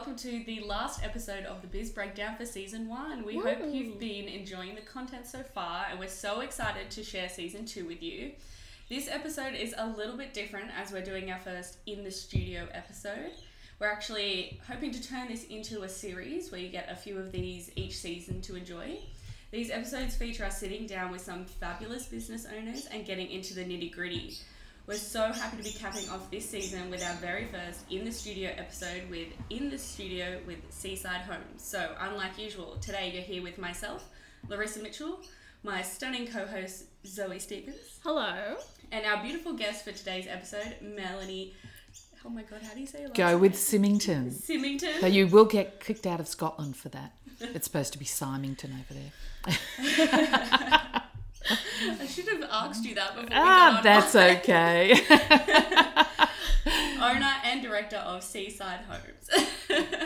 welcome to the last episode of The Biz Breakdown for Season 1. We hope you've been enjoying the content so far, and we're so excited to share Season 2 with you. This episode is a little bit different as we're doing our first in the studio episode. We're actually hoping to turn this into a series where you get a few of these each season to enjoy. These episodes feature us sitting down with some fabulous business owners and getting into the nitty-gritty. We're so happy to be capping off this season with our very first In The Studio episode with In The Studio with Seaside Homes. So, unlike usual, today you're here with myself, Larissa Mitchell, my stunning co-host, Zoe Stevens. Hello. And our beautiful guest for today's episode, Melanie. Oh my God, how do you say it? Go with Symington. Symington. So you will get kicked out of Scotland for that. It's supposed to be Symington over there. I should have asked you that before we got on. That's okay. Owner and director of Seaside Homes.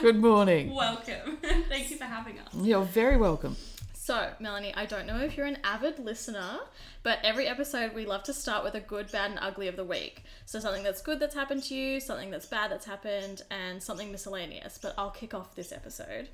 Good morning. Welcome. Thank you for having us. You're very welcome. So, Melanie, I don't know if you're an avid listener, but every episode we love to start with a good, bad and ugly of the week. So something that's good that's happened to you, something that's bad that's happened, and something miscellaneous. But I'll kick off this episode.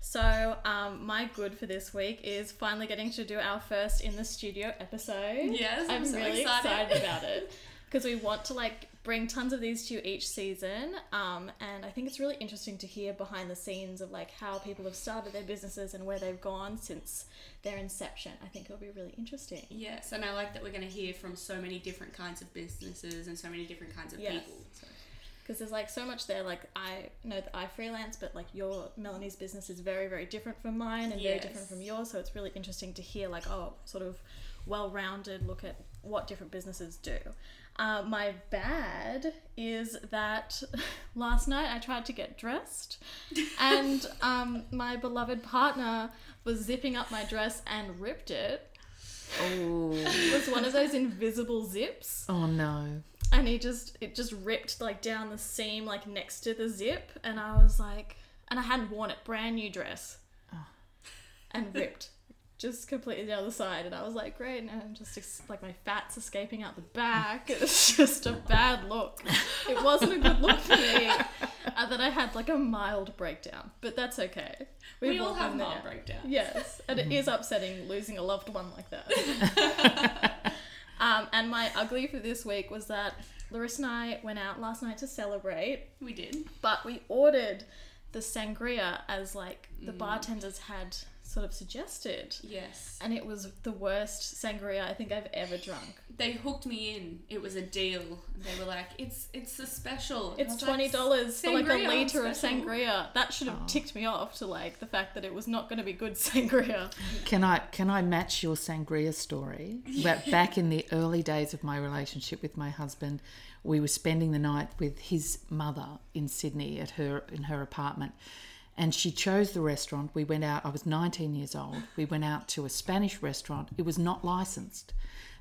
So, my good for this week is finally getting to do our first In The Studio episode. Yes, I'm so really excited about it because we want to bring tons of these to you each season. And I think it's really interesting to hear behind the scenes of how people have started their businesses and where they've gone since their inception. I think it'll be really interesting. Yes, and I like that we're going to hear from so many different kinds of businesses and so many different kinds of people. So. Because there's so much there, I know that I freelance, but Melanie's business is very, very different from mine and very different from yours. So it's really interesting to hear sort of well-rounded look at what different businesses do. My bad is that last night I tried to get dressed and my beloved partner was zipping up my dress and ripped it. Oh. It was one of those invisible zips. Oh no. And it just ripped down the seam next to the zip, and I was and I hadn't worn it, brand new dress, and ripped just completely the other side, and I was great, and I'm just my fat's escaping out the back. It's just a bad look. It wasn't a good look for me. And then I had a mild breakdown, but that's okay. We all have mild breakdowns. Yes, and it is upsetting losing a loved one like that. And my ugly for this week was that Larissa and I went out last night to celebrate. We did. But we ordered the sangria as the bartenders had sort of suggested. Yes. And it was the worst sangria I think I've ever drunk. They hooked me in. It was a deal. They were it's a special. It's $20 for a litre of sangria. That should have ticked me off to the fact that it was not going to be good sangria. Can I match your sangria story? But back in the early days of my relationship with my husband, we were spending the night with his mother in Sydney in her apartment. And she chose the restaurant. We went out. I was 19 years old. We went out to a Spanish restaurant. It was not licensed.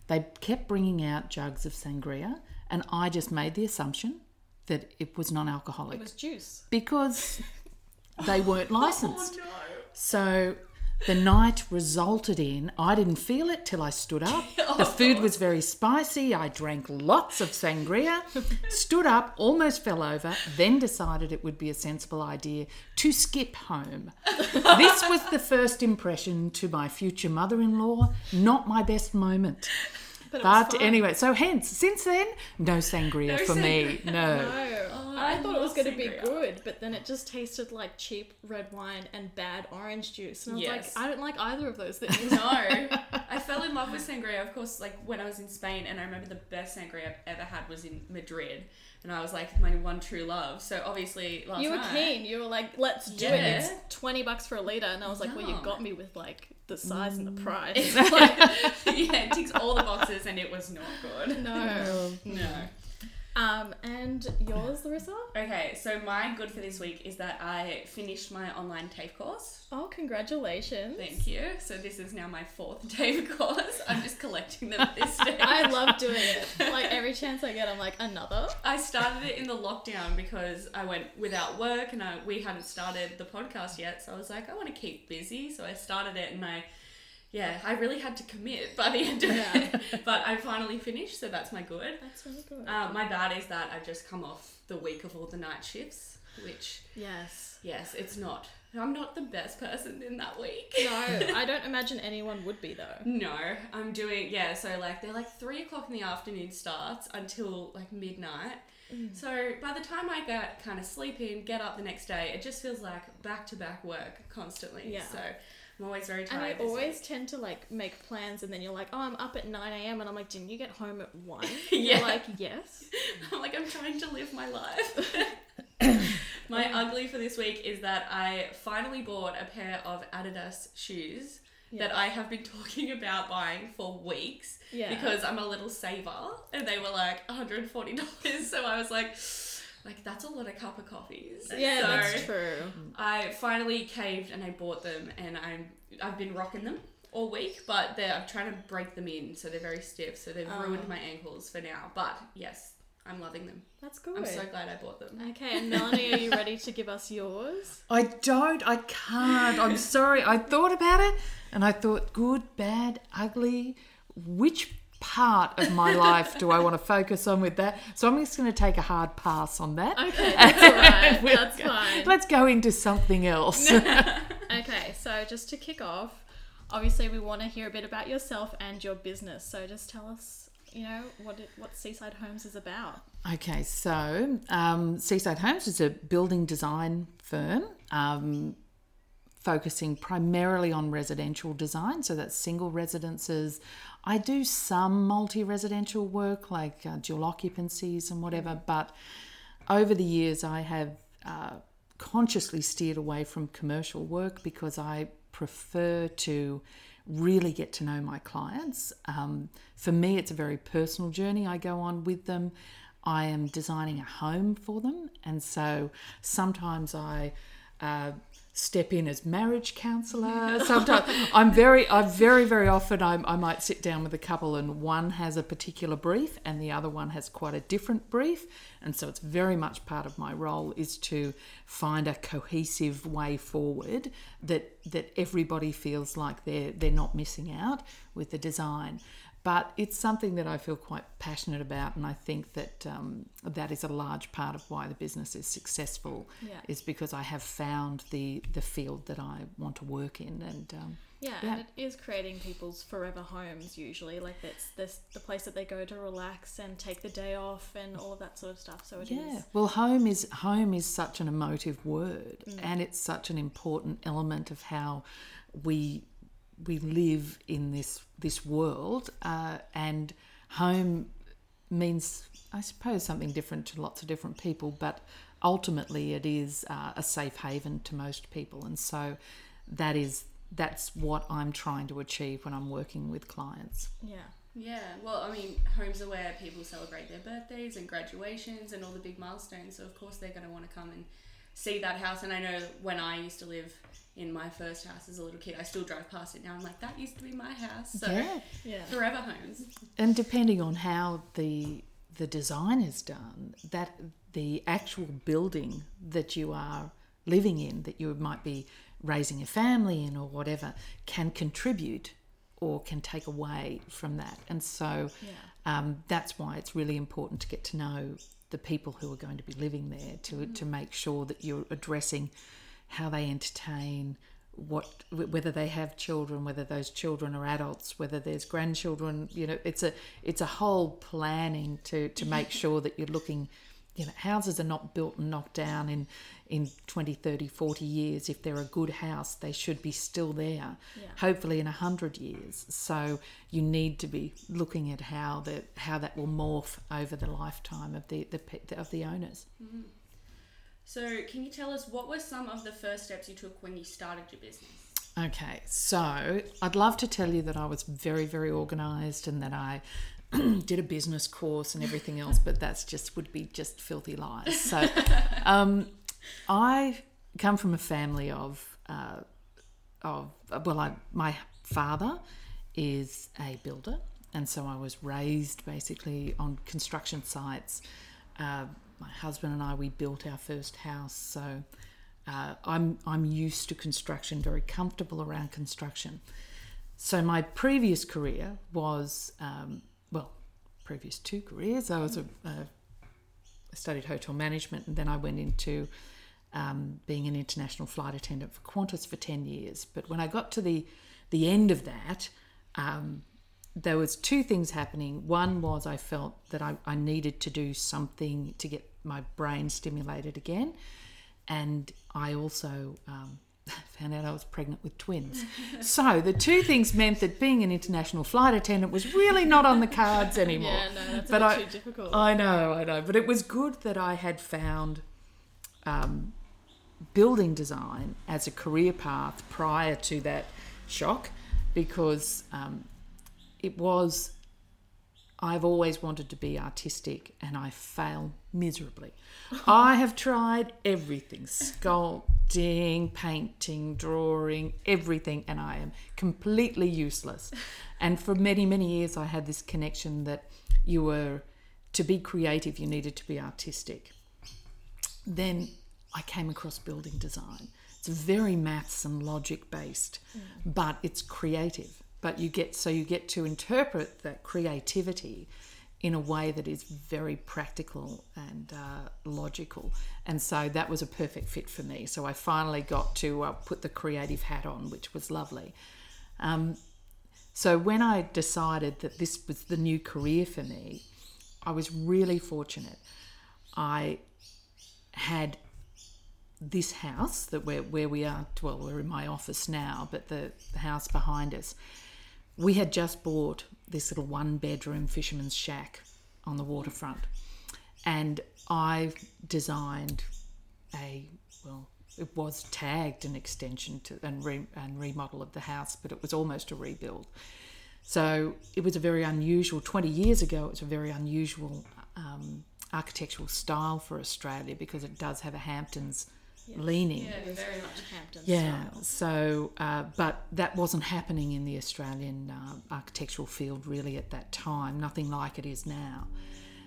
They kept bringing out jugs of sangria, and I just made the assumption that it was non-alcoholic. It was juice. Because they weren't licensed. Oh, no. So the night resulted in, I didn't feel it till I stood up. The food was very spicy. I drank lots of sangria, stood up, almost fell over, then decided it would be a sensible idea to skip home. This was the first impression to my future mother-in-law, not my best moment. But anyway, so hence, since then, no sangria for me. No. Oh, I thought it was going to be good, but then it just tasted like cheap red wine and bad orange juice. And I was I don't like either of those things. No. I fell in love with sangria, of course, when I was in Spain. And I remember the best sangria I've ever had was in Madrid. And I was my one true love. So obviously last night. You were keen. You were let's do it. It's $20 for a litre. And I was well, you got me with the size and the price. It ticks all the boxes and it was not good. No. And yours, Larissa? Okay, so my good for this week is that I finished my online TAFE course. Oh, congratulations. Thank you. So this is now my 4th TAFE course. I'm just collecting them this day. I love doing it. Every chance I get, I'm another. I started it in the lockdown because I went without work and we hadn't started the podcast yet. So I was I want to keep busy. So I started it and I yeah, I really had to commit by the end of it. But I finally finished, so that's my good. That's really good. My bad is that I've just come off the week of all the night shifts, which... Yes, it's not... I'm not the best person in that week. No, I don't imagine anyone would be, though. No, I'm doing... Yeah, so, like, they're, like, 3 o'clock in the afternoon starts until, like, midnight. Mm. So, by the time I get kind of sleep in, get up the next day, it just feels like back-to-back work constantly. Yeah. So... I'm always very tired. And I always tend to, like, make plans and then you're like, oh, I'm up at 9am. And I'm like, didn't you get home at 1? Yeah. You're like, yes. I'm like, I'm trying to live my life. My ugly for this week is that I finally bought a pair of Adidas shoes that I have been talking about buying for weeks because I'm a little saver. And they were like $140. So I was like... Like, that's a lot of cup of coffees. Yeah, so that's true. I finally caved and I bought them, and I've been rocking them all week, but I'm trying to break them in, so they're very stiff, so they've ruined my ankles for now. But, yes, I'm loving them. That's good. I'm so glad I bought them. Okay, and Melanie, are you ready to give us yours? I can't. I'm sorry. I thought about it, and I thought, good, bad, ugly, which part of my life do I want to focus on with that? So I'm just going to take a hard pass on that. Okay, that's all right. That's fine. Let's go into something else. Okay, so just to kick off, obviously we want to hear a bit about yourself and your business. So just tell us, you know, what Seaside Homes is about. Okay, so Seaside Homes is a building design firm focusing primarily on residential design. So that's single residences. I do some multi-residential work like dual occupancies and whatever, but over the years I have consciously steered away from commercial work because I prefer to really get to know my clients. For me, it's a very personal journey I go on with them. I am designing a home for them, and so sometimes I... step in as marriage counsellor. Sometimes I might sit down with a couple and one has a particular brief and the other one has quite a different brief. And so it's very much part of my role is to find a cohesive way forward that everybody feels like they're not missing out with the design. But it's something that I feel quite passionate about, and I think that that is a large part of why the business is successful, is because I have found the field that I want to work in. And and it is creating people's forever homes usually. Like that's the place that they go to relax and take the day off and all of that sort of stuff. So it is. Yeah, well, home is such an emotive word, and it's such an important element of how we live in this world, and home means, I suppose, something different to lots of different people, but ultimately it is a safe haven to most people, and so that's what I'm trying to achieve when I'm working with clients. Yeah, well, I mean, homes are where people celebrate their birthdays and graduations and all the big milestones, so of course they're going to want to come and see that house. And I know when I used to live in my first house as a little kid, I still drive past it now. I'm like, that used to be my house. So forever homes. And depending on how the design is done, that the actual building that you are living in, that you might be raising a family in or whatever, can contribute or can take away from that. And so that's why it's really important to get to know the people who are going to be living there, to make sure that you're addressing how they entertain, whether they have children, whether those children are adults, whether there's grandchildren. You know, it's a whole planning to make sure that you're looking. You know, houses are not built and knocked down in 20, 30, 40 years. If they're a good house, they should be still there, hopefully in 100 years. So you need to be looking at how that will morph over the lifetime of the owners. Mm-hmm. So can you tell us, what were some of the first steps you took when you started your business? Okay, so I'd love to tell you that I was very, very organised and that I did a business course and everything else, but that's would be filthy lies. So I come from a family my father is a builder, and so I was raised basically on construction sites. My husband and I, we built our first house, so I'm used to construction, very comfortable around construction. So my previous career was, previous two careers, I was I studied hotel management, and then I went into being an international flight attendant for Qantas for 10 years. But when I got to the end of that, there was two things happening. One was I felt that I needed to do something to get my brain stimulated again. And I also found out I was pregnant with twins. So the two things meant that being an international flight attendant was really not on the cards anymore. Yeah, no, that's but a bit too difficult. I know. But it was good that I had found building design as a career path prior to that shock, because I've always wanted to be artistic, and I fail miserably. I have tried everything, sculpting, painting, drawing, everything, and I am completely useless. And for many, many years I had this connection that you were, to be creative, you needed to be artistic. Then I came across building design. It's very maths and logic based, but it's creative. But you get to interpret that creativity in a way that is very practical and logical. And so that was a perfect fit for me. So I finally got to put the creative hat on, which was lovely. So when I decided that this was the new career for me, I was really fortunate. I had this house that where we are, well, we're in my office now, but the house behind us, we had just bought this little one-bedroom fisherman's shack on the waterfront, and I designed it was tagged an extension to and remodel of the house, but it was almost a rebuild. So it was a very unusual, 20 years ago, it was a very unusual architectural style for Australia, because it does have a Hamptons leaning. Yeah, very much Hamptons style. So, but that wasn't happening in the Australian architectural field really at that time, nothing like it is now.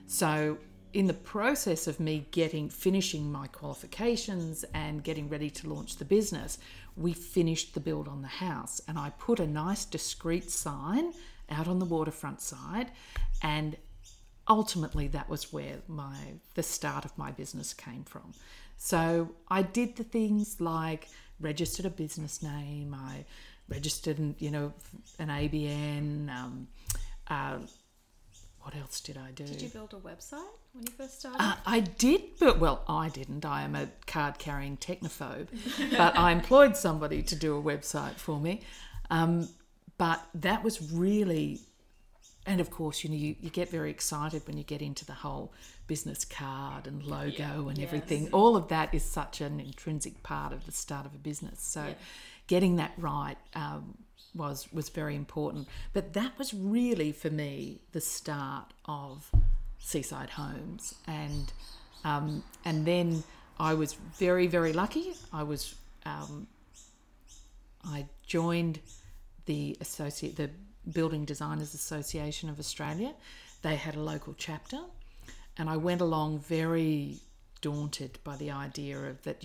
So in the process of me finishing my qualifications and getting ready to launch the business, we finished the build on the house, and I put a nice discreet sign out on the waterfront side, and ultimately that was where the start of my business came from. So I did the things like registered a business name, I registered an ABN, what else did I do? Did you build a website when you first started? I did, I didn't. I am a card-carrying technophobe, but I employed somebody to do a website for me. But that was really... And of course, you get very excited when you get into the whole business card and logo and everything. All of that is such an intrinsic part of the start of a business. So getting that right was very important. But that was really, for me, the start of Seaside Homes. And then I was very, very lucky. I joined the Building Designers Association of Australia. They had a local chapter, and I went along very daunted by the idea of that,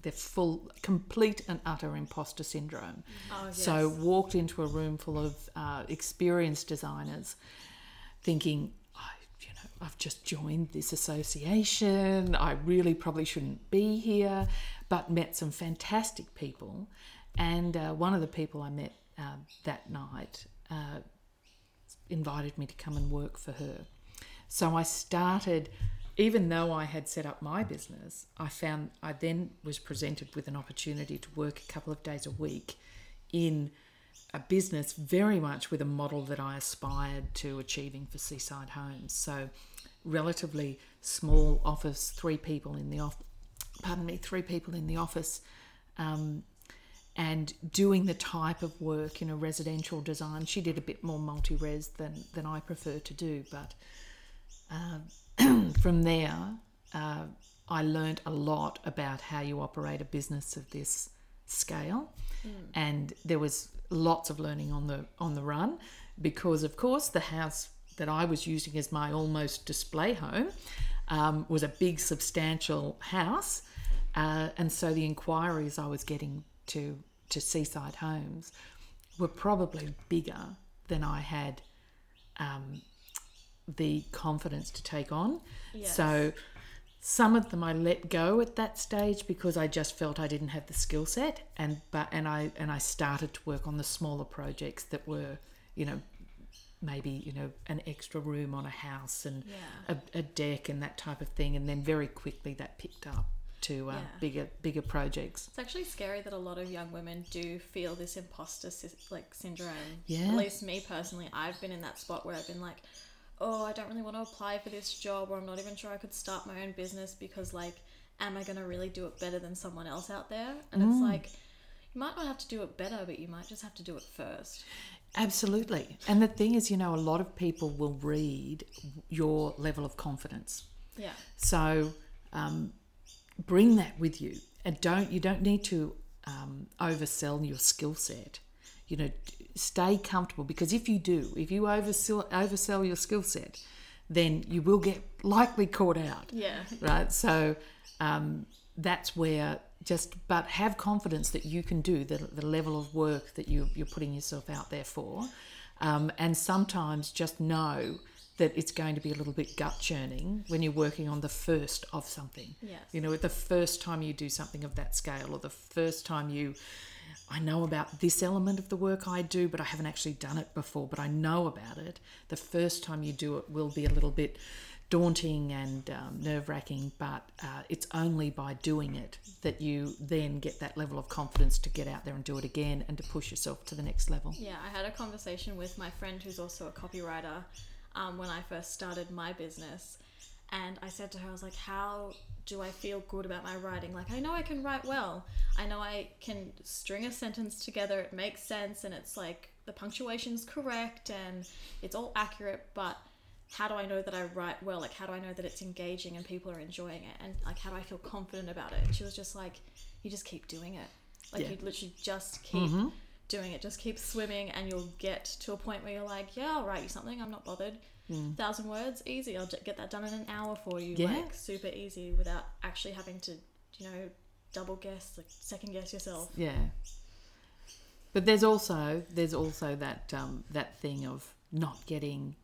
they're full, complete and utter imposter syndrome. Oh, yes. So walked into a room full of experienced designers thinking, I've just joined this association, I really probably shouldn't be here, but met some fantastic people. And one of the people I met that night invited me to come and work for her. So I started, even though I had set up my business, I then was presented with an opportunity to work a couple of days a week in a business very much with a model that I aspired to achieving for Seaside Homes. So relatively small office, three people in the office, and doing the type of work in a residential design. She did a bit more multi-res than I prefer to do. But from there, I learned a lot about how you operate a business of this scale. Mm. And there was lots of learning on the run, because, of course, the house that I was using as my almost display home was a big, substantial house. And so the inquiries I was getting to Seaside Homes were probably bigger than I had the confidence to take on. Yes. So some of them I let go at that stage because I just felt I didn't have the skill set, and I started to work on the smaller projects that were, you know, maybe, you know, an extra room on a house and a deck and that type of thing, and then very quickly that picked up to bigger projects. It's actually scary that a lot of young women do feel this imposter syndrome. Yeah. At least me personally, I've been in that spot where I've been like, oh, I don't really want to apply for this job, or I'm not even sure I could start my own business because, like, am I going to really do it better than someone else out there? And it's like, you might not have to do it better, but you might just have to do it first. Absolutely. And the thing is, you know, a lot of people will read your level of confidence. Yeah. So bring that with you, and you don't need to oversell your skill set. You know, stay comfortable, because if you do, if you oversell your skill set, then you will get likely caught out. Yeah. Right. So that's where but have confidence that you can do the level of work that you're putting yourself out there for. And sometimes just know that it's going to be a little bit gut churning when you're working on the first of something. Yes. You know, the first time you do something of that scale, or the first time I know about this element of the work I do, but I haven't actually done it before, but I know about it. The first time you do it will be a little bit daunting and nerve-wracking, but it's only by doing it that you then get that level of confidence to get out there and do it again and to push yourself to the next level. Yeah, I had a conversation with my friend who's also a copywriter when I first started my business, and I said to her, I was like, how do I feel good about my writing? Like, I know I can write well. I know I can string a sentence together. It makes sense, and it's like the punctuation's correct and it's all accurate, but how do I know that I write well? Like, how do I know that it's engaging and people are enjoying it? And like, how do I feel confident about it? And she was just like, you just keep doing it. Like, you literally just keep doing it. Just keep swimming, and you'll get to a point where you're like, yeah, I'll write you something. I'm not bothered. 1,000 words, easy. I'll get that done in an hour for you. Yeah. Like, super easy, without actually having to, you know, double guess, like second guess yourself. Yeah. But there's also that that thing of not getting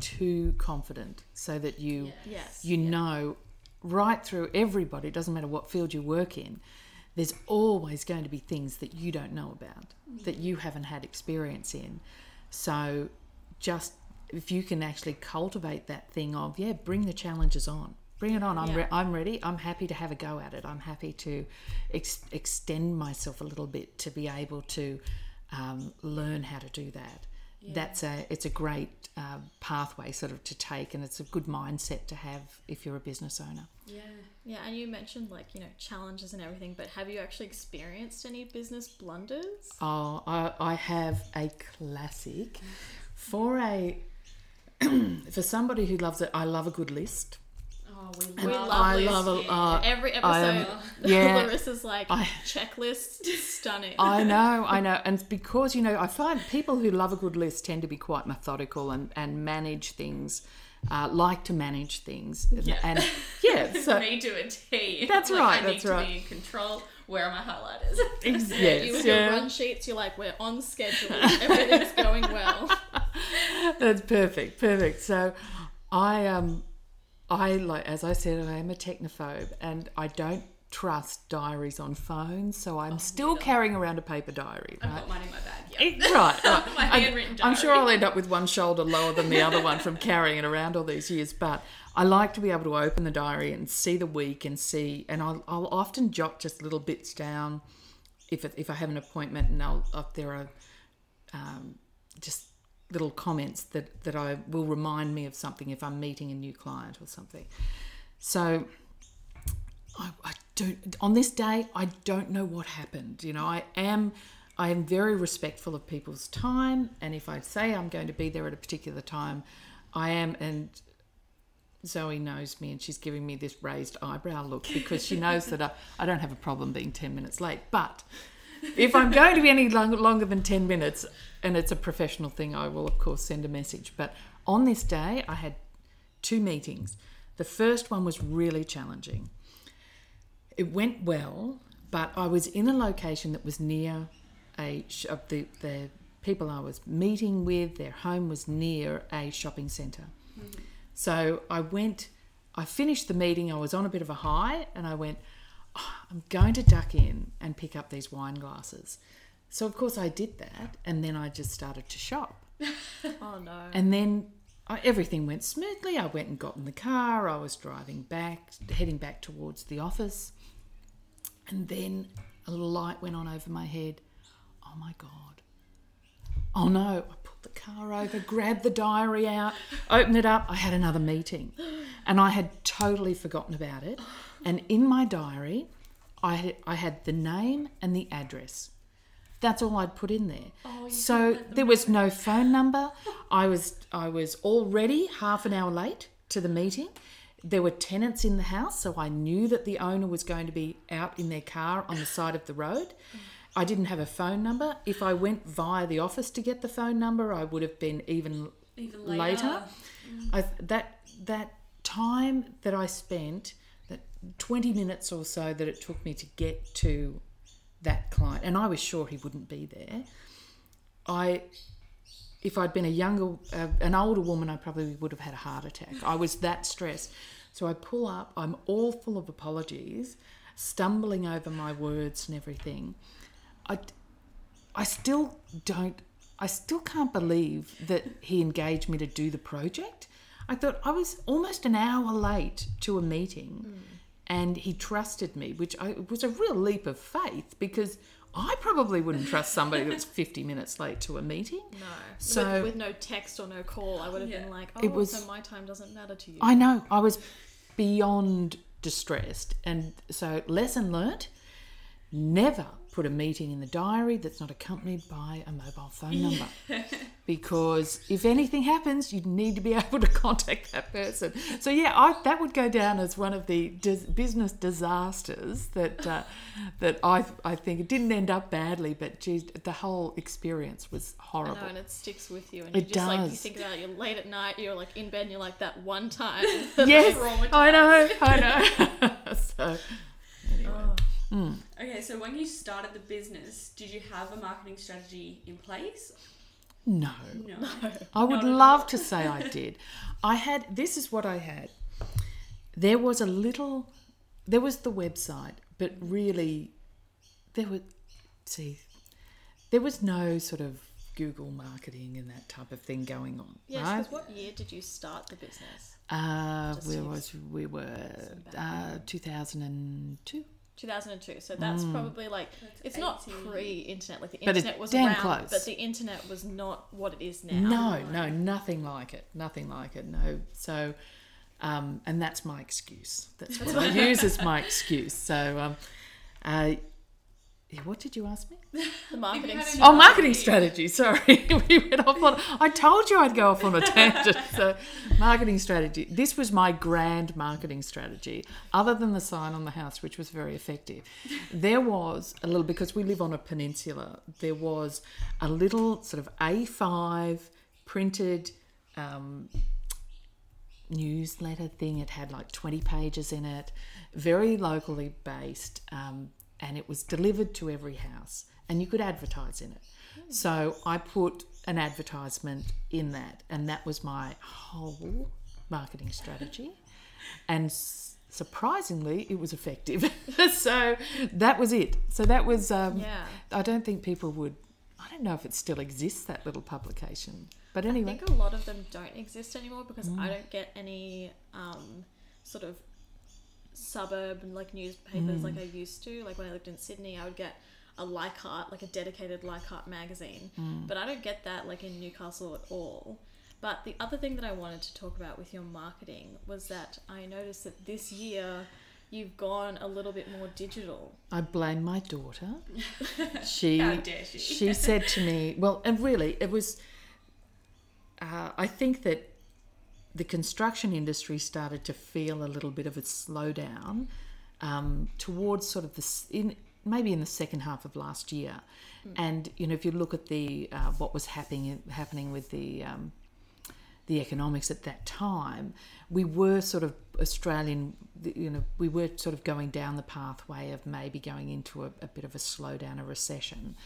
too confident, so that you know right through everybody, it doesn't matter what field you work in, there's always going to be things that you don't know about, that you haven't had experience in. So just if you can actually cultivate that thing of, bring the challenges on. Bring it on. I'm ready. I'm happy to have a go at it. I'm happy to extend myself a little bit to be able to learn how to do that. Yeah. It's a great pathway sort of to take, and it's a good mindset to have if you're a business owner. Yeah. And you mentioned, like, you know, challenges and everything, but have you actually experienced any business blunders? Oh, I have a classic. For somebody who loves it, I love a good list. Oh, we love every episode. Larissa's like, checklist, stunning. I know. And because, you know, I find people who love a good list tend to be quite methodical and manage things, like to manage things. Yeah. So me to a T. That's like, right. I need to be in control. Where are my highlighters? Yes. Your run sheets, you're like, we're on schedule. Everything's going well. That's perfect. Perfect. So as I said, I am a technophobe, and I don't trust diaries on phones, so I'm still carrying around a paper diary. Right? I've got mine in my bag, yeah. Right. My handwritten diary. I'm sure I'll end up with one shoulder lower than the other one from carrying it around all these years, but I like to be able to open the diary and see the week and I'll often jot just little bits down if I have an appointment, and there are just little comments that I will remind me of something if I'm meeting a new client or something. So I don't, on this day, I don't know what happened. You know, I am very respectful of people's time, and if I say I'm going to be there at a particular time, I am, and Zoe knows me, and she's giving me this raised eyebrow look because she knows that I don't have a problem being 10 minutes late, but if I'm going to be any longer than 10 minutes, and it's a professional thing, I will, of course, send a message. But on this day, I had two meetings. The first one was really challenging. It went well, But I was in a location that was near the people I was meeting with, their home was near a shopping centre. Mm-hmm. So I finished the meeting, I was on a bit of a high, and I went, oh, I'm going to duck in and pick up these wine glasses. So of course I did that, and then I just started to shop. Oh no. And then everything went smoothly. I went and got in the car, I was driving back, heading back towards the office, and then a light went on over my head. Oh my God. Oh no, I put the car over, grabbed the diary out, opened it up, I had another meeting. And I had totally forgotten about it. And in my diary, I had the name and the address. That's all I'd put in there. Oh, so there was no phone number. I was already half an hour late to the meeting. There were tenants in the house, so I knew that the owner was going to be out in their car on the side of the road. I didn't have a phone number. If I went via the office to get the phone number, I would have been even later. Mm. That time that I spent, that 20 minutes or so that it took me to get to that client, and I was sure he wouldn't be there. If I'd been an older woman, I probably would have had a heart attack. I was that stressed. So I pull up, I'm all full of apologies, stumbling over my words and everything. I still can't believe that he engaged me to do the project. I thought I was almost an hour late to a meeting, and he trusted me, which was a real leap of faith, because I probably wouldn't trust somebody that's 50 minutes late to a meeting. No. So with no text or no call, I would have been like, oh, so my time doesn't matter to you. I know. I was beyond distressed. And so lesson learnt, never put a meeting in the diary that's not accompanied by a mobile phone number, because if anything happens, you need to be able to contact that person. So that would go down as one of the business disasters that I think it didn't end up badly, but geez, the whole experience was horrible. I know, and it sticks with you, and it does. Like, you think about it, you're late at night, you're like in bed, and you're like that one time. Yes, I know. So anyway. Oh. Mm. Okay, so when you started the business, did you have a marketing strategy in place? No. I would love to say I did. This is what I had. There was the website, but really there was no sort of Google marketing and that type of thing going on. Yes, right? Because what year did you start the business? We were 2002. 2002, so that's probably like, it's not pre-internet, like the internet was around, close. But the internet was not what it is now. No, nothing like it. So, and that's my excuse. That's what I use as my excuse. So, what did you ask me? The marketing strategy. Oh, marketing strategy, sorry. We went off I told you I'd go off on a tangent. So, marketing strategy. This was my grand marketing strategy, other than the sign on the house, which was very effective. There was because we live on a peninsula, there was a little sort of A5 printed newsletter thing. It had like 20 pages in it, very locally based, and it was delivered to every house, and you could advertise in it. So I put an advertisement in that, and that was my whole marketing strategy. And surprisingly, it was effective. So that was it. So that was, I don't think people would, I don't know if it still exists, that little publication. But anyway. I think a lot of them don't exist anymore, because I don't get any sort of suburb and like newspapers like I used to. Like when I lived in Sydney, I would get a Leichhardt, like a dedicated Leichhardt magazine, but I don't get that like in Newcastle at all. But the other thing that I wanted to talk about with your marketing was that I noticed that this year you've gone a little bit more digital. I blame my daughter. How dare she? She said to me, well, and really it was I think that the construction industry started to feel a little bit of a slowdown towards sort of maybe in the second half of last year. Mm. And, you know, if you look at what was happening with the economics at that time, we were sort of Australian, you know, we were sort of going down the pathway of maybe going into a bit of a slowdown, a recession.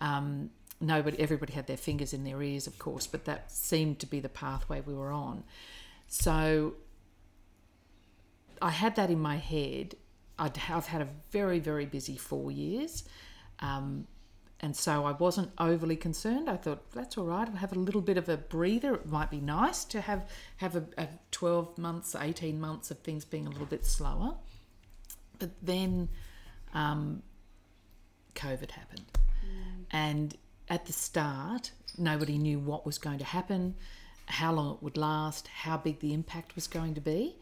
Everybody had their fingers in their ears, of course, but that seemed to be the pathway we were on. So I had that in my head. I've had a very, very busy 4 years. And so I wasn't overly concerned. I thought, that's all right. I'll have a little bit of a breather. It might be nice to have a 12 months, 18 months of things being a little bit slower. But then COVID happened. Mm. And at the start, nobody knew what was going to happen, how long it would last, how big the impact was going to be.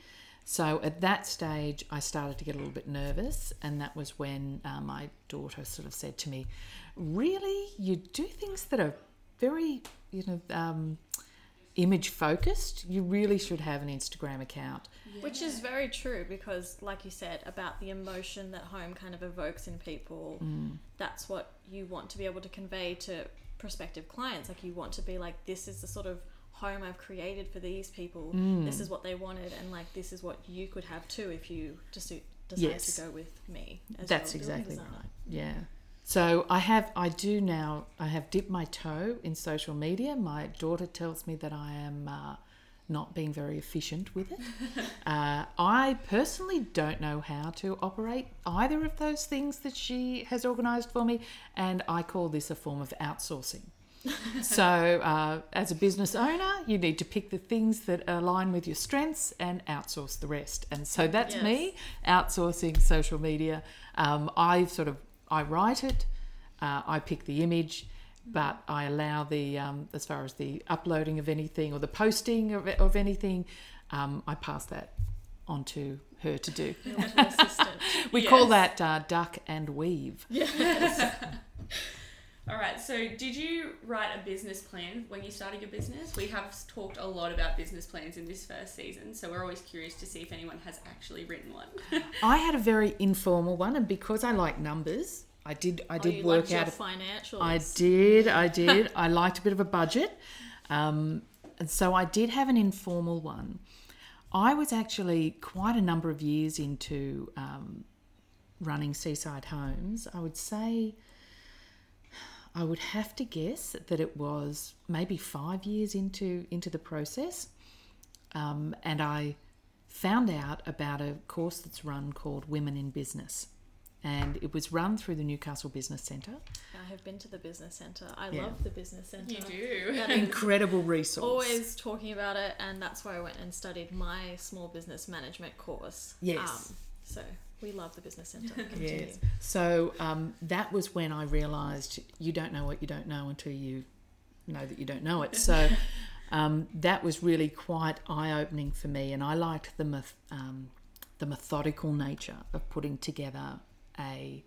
So at that stage, I started to get a little bit nervous, and that was when my daughter sort of said to me, really, you do things that are very, image focused? You really should have an Instagram account. Yeah. Which is very true, because like you said, about the emotion that home kind of evokes in people, that's what you want to be able to convey to prospective clients. Like, you want to be like, this is the sort of home I've created for these people, this is what they wanted, and like, this is what you could have too if you just decide to go with me as that's exactly right. Yeah. So I have dipped my toe in social media. My daughter tells me that I am not being very efficient with it. I personally don't know how to operate either of those things that she has organized for me, and I call this a form of outsourcing. So as a business owner, you need to pick the things that align with your strengths and outsource the rest. And so that's me outsourcing social media. I write it, I pick the image, but I allow the as far as the uploading of anything or the posting of anything, I pass that on to her to do. We call that duck and weave. Yes. All right, so did you write a business plan when you started your business? We have talked a lot about business plans in this first season, so we're always curious to see if anyone has actually written one. I had a very informal one, and because I like numbers, I did work out financials. I did. I liked a bit of a budget, and so I did have an informal one. I was actually quite a number of years into running Seaside Homes. I would say, I would have to guess that it was maybe 5 years into the process, and I found out about a course that's run called Women in Business, and it was run through the Newcastle Business Centre. I have been to the Business Centre. I love the Business Centre. You do. That incredible resource. Always talking about it, and that's where I went and studied my small business management course. Yes. So we love the Business Centre. Yes. So that was when I realised you don't know what you don't know until you know that you don't know it. So that was really quite eye-opening for me, and I liked the methodical nature of putting together a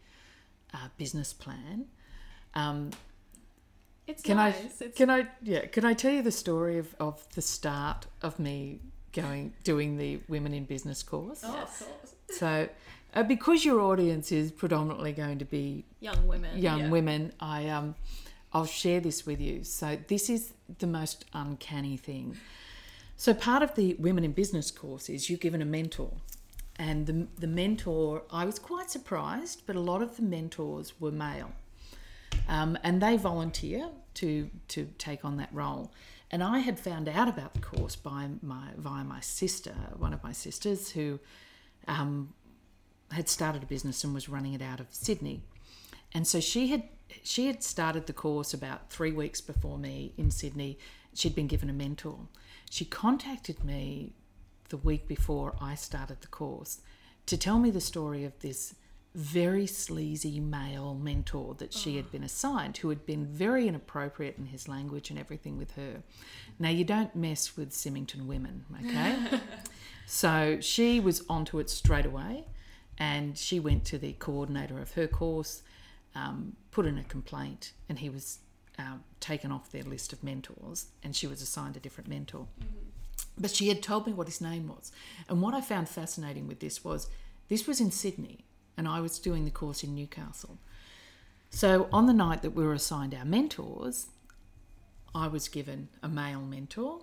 business plan. It's nice. Can I tell you the story of the start of me doing the Women in Business course? Oh, yes. Of course. So, because your audience is predominantly going to be young women, I'll share this with you. So, this is the most uncanny thing. So, part of the Women in Business course is you're given a mentor, and the mentor, I was quite surprised, but a lot of the mentors were male, and they volunteer to take on that role. And I had found out about the course via my sister, one of my sisters who had started a business and was running it out of Sydney, and so she had started the course about 3 weeks before me in Sydney. She'd been given a mentor. She contacted me the week before I started the course to tell me the story of this very sleazy male mentor that she had been assigned, who had been very inappropriate in his language and everything with her. Now, you don't mess with Symington women, okay? So she was onto it straight away, and she went to the coordinator of her course, put in a complaint, and he was taken off their list of mentors, and she was assigned a different mentor. Mm-hmm. But she had told me what his name was. And what I found fascinating with this was, this was in Sydney, and I was doing the course in Newcastle. So on the night that we were assigned our mentors, I was given a male mentor,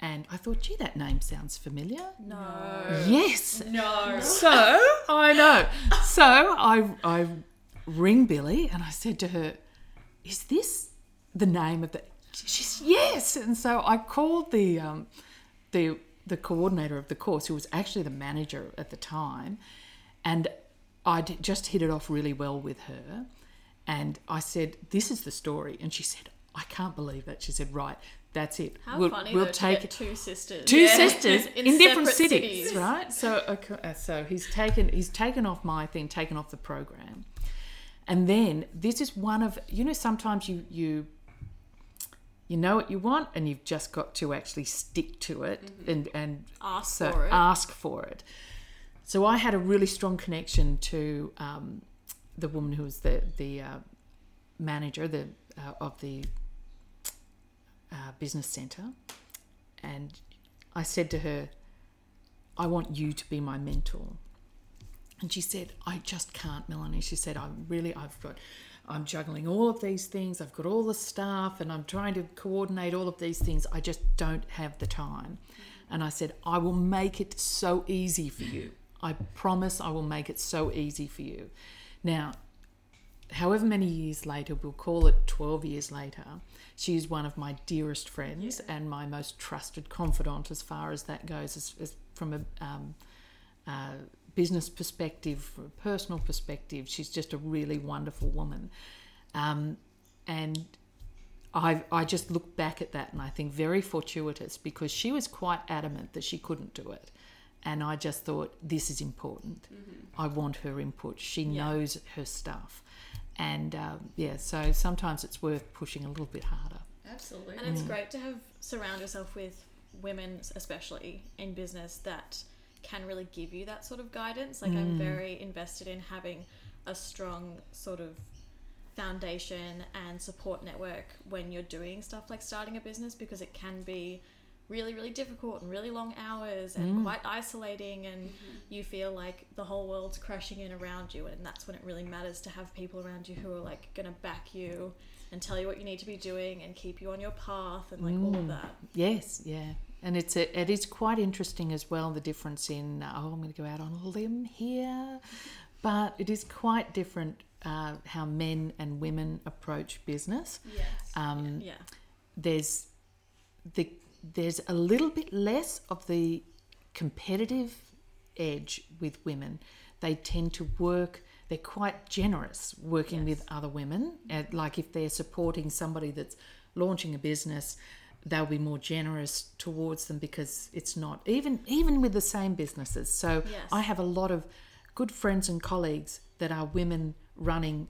And I thought, gee, that name sounds familiar. No. Yes. No. So, I know. So I ring Billy and I said to her, is this the name of the... She said, yes. And so I called the coordinator of the course, who was actually the manager at the time, and I just hit it off really well with her. And I said, this is the story. And she said, I can't believe it. She said, right, that's it. How funny we'll take it. Two sisters in different cities, right? So, okay, so he's taken off my thing, taken off the program. And then this is one of, you know, sometimes you know what you want and you've just got to actually stick to it, mm-hmm. and ask for it. So I had a really strong connection to the woman who was the manager of the business centre, and I said to her, I want you to be my mentor. And she said, I just can't, Melanie. She said, I'm juggling all of these things. I've got all the staff and I'm trying to coordinate all of these things. I just don't have the time. And I said, I will make it so easy for you. I promise I will make it so easy for you. Now, however many years later, we'll call it 12 years later, she's one of my dearest friends, yeah, and my most trusted confidant as far as that goes, as from a business perspective, from a personal perspective. She's just a really wonderful woman. And I just look back at that and I think very fortuitous, because she was quite adamant that she couldn't do it. And I just thought, this is important. Mm-hmm. I want her input. She knows her stuff. And so sometimes it's worth pushing a little bit harder. Absolutely. And it's great to have surround yourself with women, especially in business, that can really give you that sort of guidance. Like, I'm very invested in having a strong sort of foundation and support network when you're doing stuff like starting a business, because it can be really, really difficult and really long hours and quite isolating, and you feel like the whole world's crashing in around you, and that's when it really matters to have people around you who are like going to back you and tell you what you need to be doing and keep you on your path and like all of that. Yes, yeah. And it is quite interesting as well, the difference in, I'm going to go out on a limb here, but it is quite different how men and women approach business. Yes. Yeah. There's a little bit less of the competitive edge with women. They tend to work, they're quite generous working with other women. Like if they're supporting somebody that's launching a business, they'll be more generous towards them, because it's not even with the same businesses. So I have a lot of good friends and colleagues that are women running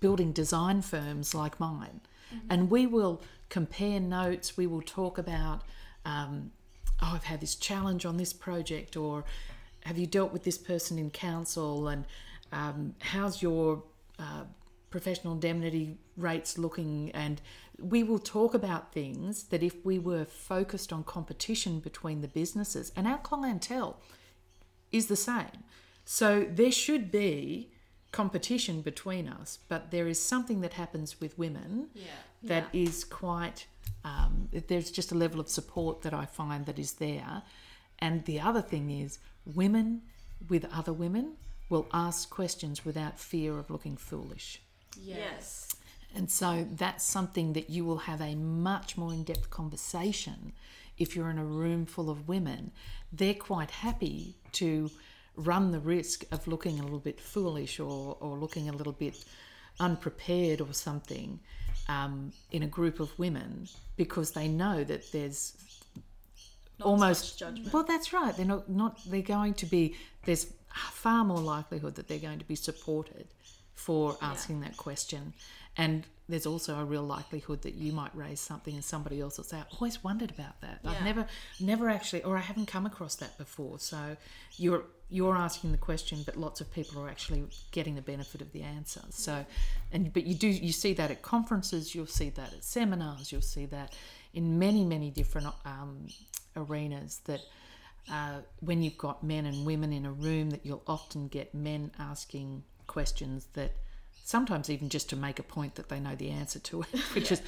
building design firms like mine, and we will compare notes. We will talk about I've had this challenge on this project, or have you dealt with this person in council, and how's your professional indemnity rates looking? And we will talk about things that if we were focused on competition between the businesses, and our clientele is the same, so there should be competition between us, but there is something that happens with women that is quite there's just a level of support that I find that is there. And the other thing is, women with other women will ask questions without fear of looking foolish. Yes. And so that's something that you will have a much more in-depth conversation if you're in a room full of women. They're quite happy to run the risk of looking a little bit foolish or looking a little bit unprepared or something in a group of women, because they know that there's not almost judgment. Well, that's right. They're not. They're going to be. There's far more likelihood that they're going to be supported for asking that question. And there's also a real likelihood that you might raise something and somebody else will say, I always wondered about that. Yeah. I've never actually, or I haven't come across that before. So you're asking the question, but lots of people are actually getting the benefit of the answer. So, but you see that at conferences, you'll see that at seminars, you'll see that in many, many different arenas, that when you've got men and women in a room, that you'll often get men asking questions that sometimes even just to make a point that they know the answer to it, which is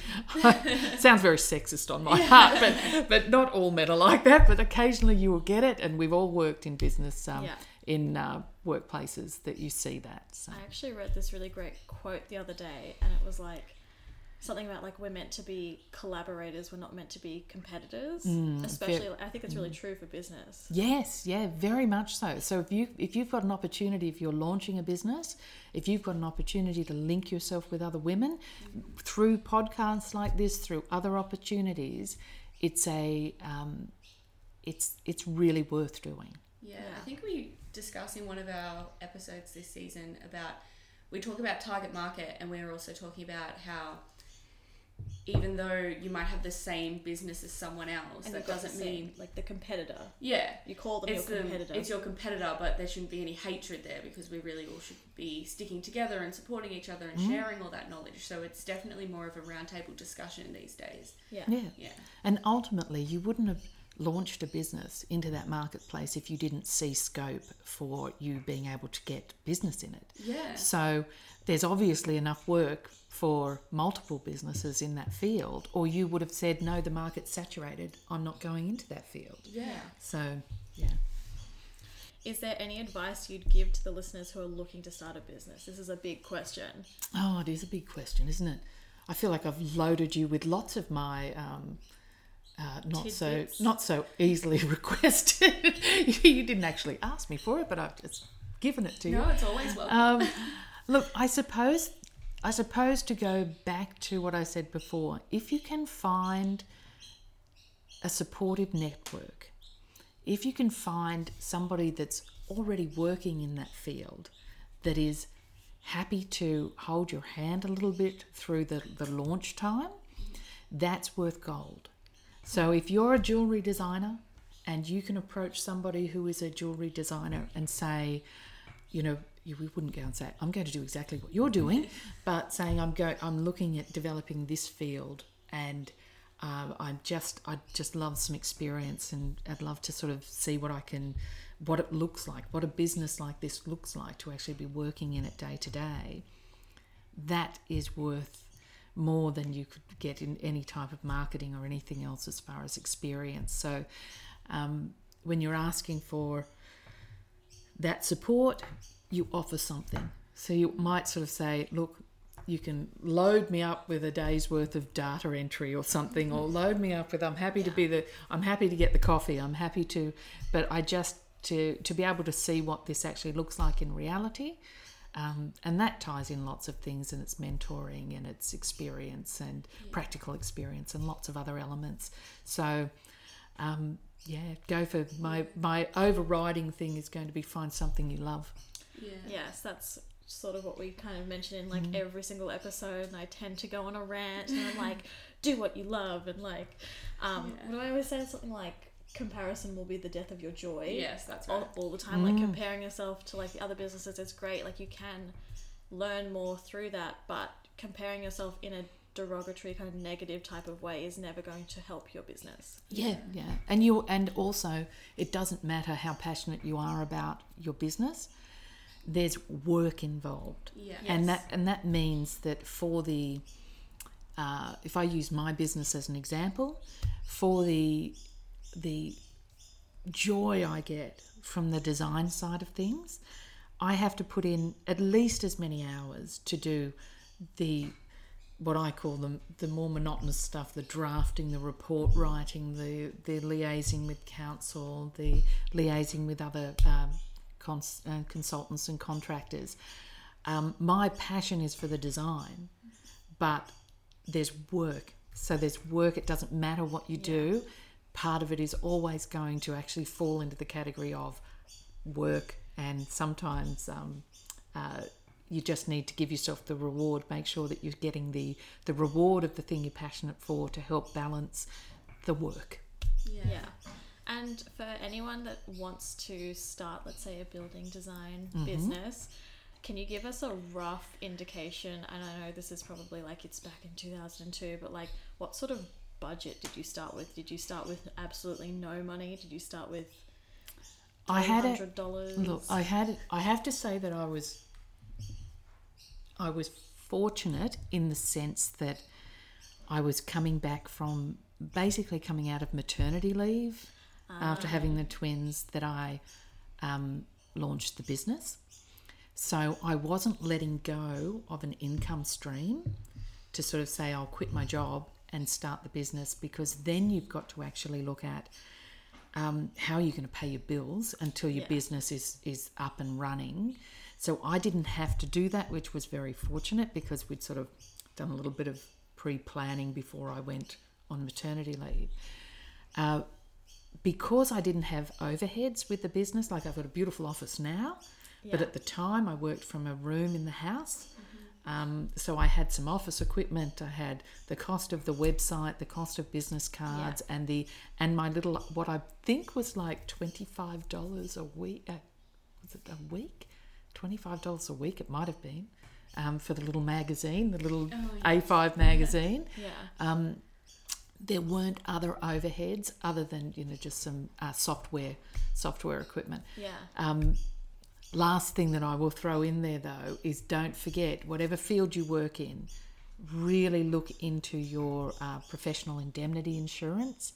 sounds very sexist on my part, but not all men are like that. But occasionally you will get it, and we've all worked in business in workplaces that you see that. So. I actually read this really great quote the other day, and it was like, something about like we're meant to be collaborators, we're not meant to be competitors. Especially, I think it's really true for business. Yes, yeah, very much so. So if you've got an opportunity, if you're launching a business, if you've got an opportunity to link yourself with other women through podcasts like this, through other opportunities, it's really worth doing. Yeah, I think we discussed in one of our episodes this season about, we talk about target market, and we're also talking about how, even though you might have the same business as someone else, and that doesn't mean like the competitor. Yeah, you call them your competitor. It's your competitor, but there shouldn't be any hatred there, because we really all should be sticking together and supporting each other and sharing all that knowledge. So it's definitely more of a roundtable discussion these days. Yeah. And ultimately, you wouldn't have launched a business into that marketplace if you didn't see scope for you being able to get business in it. Yeah. So there's obviously enough work for multiple businesses in that field, or you would have said, no, the market's saturated, I'm not going into that field. Yeah. So, yeah. Is there any advice you'd give to the listeners who are looking to start a business? This is a big question. Oh, it is a big question, isn't it? I feel like I've loaded you with lots of my... not so easily requested. You didn't actually ask me for it, but I've just given it to you. No, it's always welcome. Look, I suppose to go back to what I said before, if you can find a supportive network, if you can find somebody that's already working in that field, that is happy to hold your hand a little bit through the launch time, that's worth gold. So if you're a jewellery designer and you can approach somebody who is a jewellery designer and say, you know, we wouldn't go and say, I'm going to do exactly what you're doing, but saying I'm looking at developing this field, and I'd just love some experience, and I'd love to sort of see what it looks like, what a business like this looks like, to actually be working in it day to day. That is worth more than you could get in any type of marketing or anything else as far as experience. So when you're asking for that support, you offer something. So you might sort of say, look, you can load me up with a day's worth of data entry or something, or load me up with, I'm happy to get the coffee, I'm happy to, but I just, to be able to see what this actually looks like in reality. And that ties in lots of things, and it's mentoring and it's experience and practical experience and lots of other elements. So, go for my overriding thing is going to be find something you love. Yeah. Yes, that's sort of what we kind of mention in like every single episode, and I tend to go on a rant and I'm like, do what you love, and like, what do I always say? Something like, comparison will be the death of your joy. Yes, that's right. All the time, like comparing yourself to like the other businesses is great, like you can learn more through that, but comparing yourself in a derogatory kind of negative type of way is never going to help your business. Yeah. And also, it doesn't matter how passionate you are about your business, there's work involved. Yeah. And yes. that means that for the if I use my business as an example, for the joy I get from the design side of things, I have to put in at least as many hours to do what I call the more monotonous stuff, the drafting, the report writing, the liaising with council, the liaising with other consultants and contractors. My passion is for the design, but there's work. So there's work. It doesn't matter what you do. Part of it is always going to actually fall into the category of work, and sometimes you just need to give yourself the reward, make sure that you're getting the reward of the thing you're passionate for to help balance the work. Yeah. And for anyone that wants to start, let's say, a building design business, can you give us a rough indication, and I know this is probably like it's back in 2002, but like what sort of budget did you start with? Did you start with absolutely no money? Did you start with $100? I have to say that I was I was fortunate in the sense that I was coming back from basically coming out of maternity leave after having the twins, that I launched the business. So I wasn't letting go of an income stream to sort of say, I'll quit my job and start the business, because then you've got to actually look at how are you going to pay your bills until your business is up and running. So I didn't have to do that, which was very fortunate, because we'd sort of done a little bit of pre-planning before I went on maternity leave. Because I didn't have overheads with the business, like I've got a beautiful office now, but at the time I worked from a room in the house. So I had some office equipment, I had the cost of the website, the cost of business cards, and my little, what I think was like $25 a week, was it a week? $25 a week, it might have been, for the little magazine, the little A5 magazine. There weren't other overheads other than, you know, just some software equipment. Last thing that I will throw in there, though, is don't forget, whatever field you work in, really look into your professional indemnity insurance.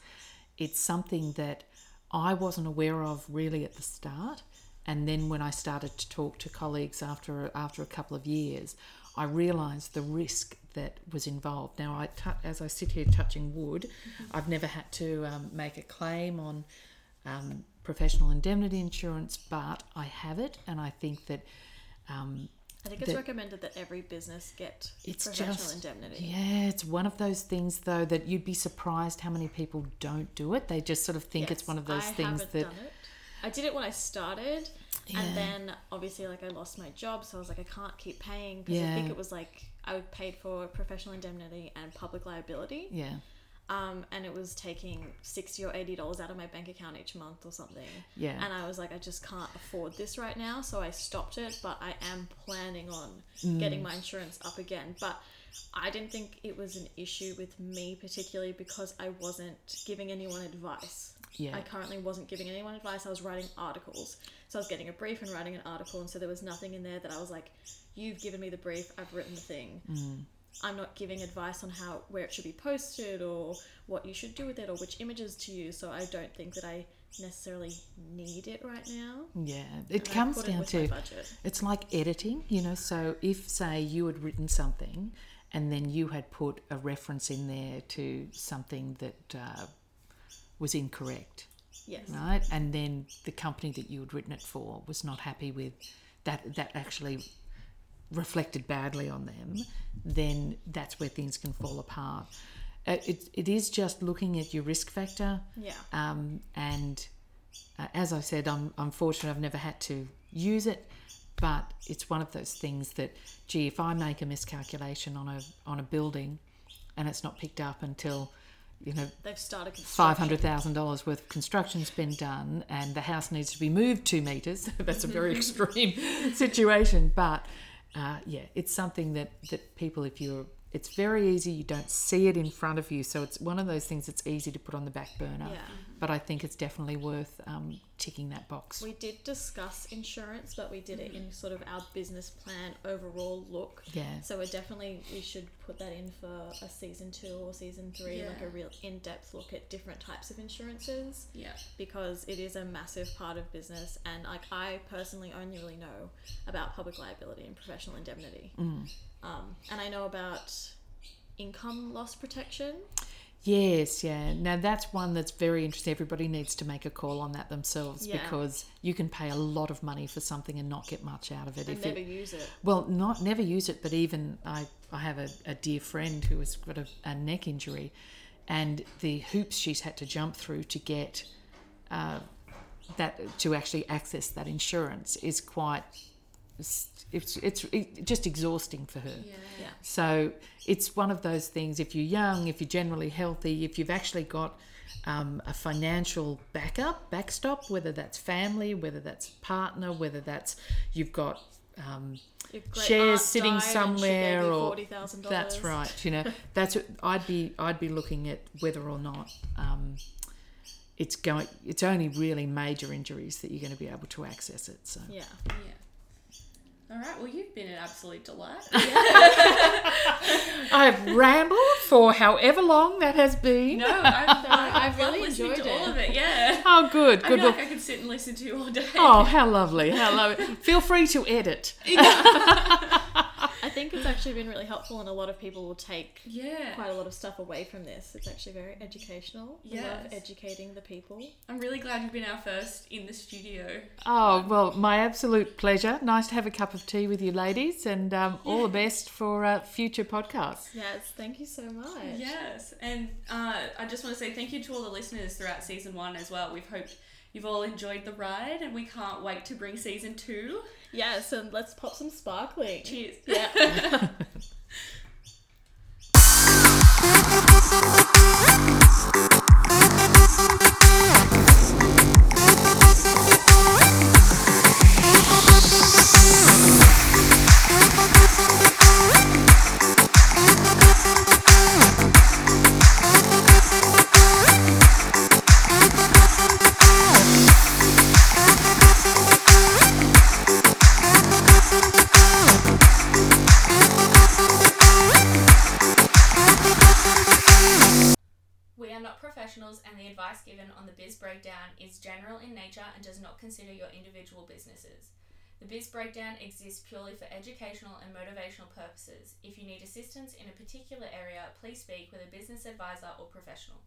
It's something that I wasn't aware of really at the start. And then when I started to talk to colleagues after a couple of years, I realised the risk that was involved. Now, as I sit here touching wood, I've never had to make a claim on professional indemnity insurance, but I have it, and I think that it's recommended that every business get professional indemnity. Yeah, it's one of those things, though, that you'd be surprised how many people don't do it. They just sort of think it's one of those things that done it. I did it when I started, and then obviously, like, I lost my job, so I was like, I can't keep paying, because I think it was like I paid for professional indemnity and public liability. And it was taking $60 or $80 out of my bank account each month or something. And I was like, I just can't afford this right now, so I stopped it. But I am planning on getting my insurance up again. But I didn't think it was an issue with me particularly, because I wasn't giving anyone advice. I currently wasn't giving anyone advice. I was writing articles. So I was getting a brief and writing an article. And so there was nothing in there that I was like, you've given me the brief, I've written the thing. I'm not giving advice on where it should be posted, or what you should do with it, or which images to use. So I don't think that I necessarily need it right now. It comes down to, it's like editing, you know. So if, say, you had written something and then you had put a reference in there to something that was incorrect, right? And then the company that you had written it for was not happy with that, that actually reflected badly on them, then that's where things can fall apart. It is just looking at your risk factor. And as I said, I'm fortunate, I've never had to use it, but it's one of those things that, gee, if I make a miscalculation on a building and it's not picked up until, you know, they've started $500,000 worth of construction's been done and the house needs to be moved 2 metres, that's a very extreme situation, but it's something that people, it's very easy, you don't see it in front of you, so it's one of those things that's easy to put on the back burner. But I think it's definitely worth ticking that box. We did discuss insurance, but we did it in sort of our business plan overall look. So we should put that in for a season 2 or season 3, like a real in-depth look at different types of insurances. Because it is a massive part of business, and like I personally only really know about public liability and professional indemnity. And I know about income loss protection. Now that's one that's very interesting. Everybody needs to make a call on that themselves, because you can pay a lot of money for something and not get much out of it. And use it. Well, never use it, but even I have a dear friend who has got a neck injury, and the hoops she's had to jump through to get that, to actually access that insurance, is quite... It's just exhausting for her. So it's one of those things, if you're young, if you're generally healthy, if you've actually got a financial backstop, whether that's family, whether that's partner, whether that's you've got shares sitting somewhere, or that's right, you know, that's what I'd be looking at, whether or not it's only really major injuries that you're going to be able to access it. So All right, well, you've been an absolute delight. I've rambled for however long that has been. No, I've really enjoyed to all of it, yeah. Oh, good. I feel like I could sit and listen to you all day. Oh, how lovely, how lovely. Feel free to edit. I think it's actually been really helpful, and a lot of people will take quite a lot of stuff away from this. It's actually very educational. Yes. I love educating the people. I'm really glad you've been our first in the studio. Oh, well, my absolute pleasure. Nice to have a cup of tea with you ladies, and all the best for future podcasts. Yes, thank you so much. Yes, and I just want to say thank you to all the listeners throughout season one as well. We've hoped you've all enjoyed the ride, and we can't wait to bring season two. Yes, and let's pop some sparkling. Cheers. Yeah. And the advice given on The Biz Breakdown is general in nature and does not consider your individual businesses. The Biz Breakdown exists purely for educational and motivational purposes. If you need assistance in a particular area, please speak with a business advisor or professional.